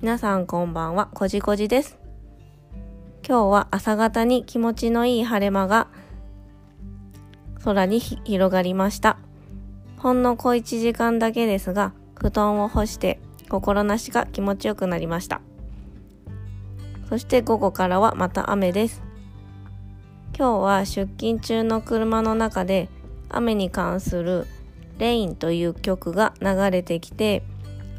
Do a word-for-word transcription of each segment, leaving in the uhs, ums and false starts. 皆さんこんばんは、こじこじです。今日は朝方に気持ちのいい晴れ間が空に広がりました。ほんの小一時間だけですが、布団を干して心なしか気持ちよくなりました。そして午後からはまた雨です。今日は出勤中の車の中で雨に関するレインという曲が流れてきて、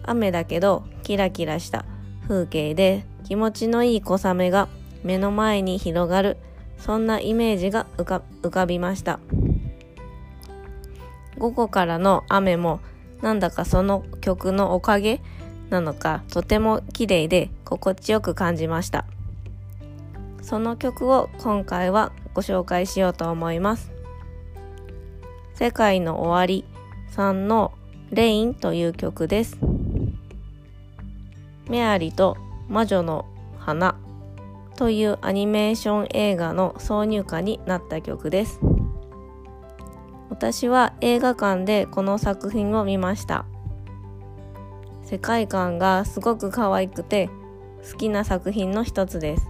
雨だけどキラキラした風景で気持ちのいい小雨が目の前に広がる、そんなイメージが浮か、浮かびました。午後からの雨もなんだかその曲のおかげなのか、とても綺麗で心地よく感じました。その曲を今回はご紹介しようと思います。世界の終わりさんのレインという曲です。メアリと魔女の花というアニメーション映画の挿入歌になった曲です。私は映画館でこの作品を見ました。世界観がすごく可愛くて好きな作品の一つです。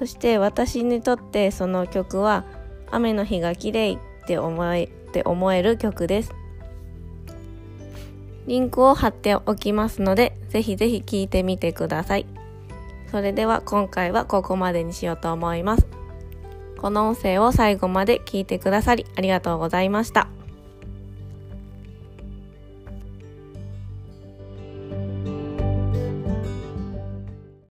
そして私にとってその曲は雨の日が綺麗って思え、って思える曲です。リンクを貼っておきますので、ぜひぜひ聴いてみてください。それでは今回はここまでにしようと思います。この音声を最後まで聞いてくださりありがとうございました。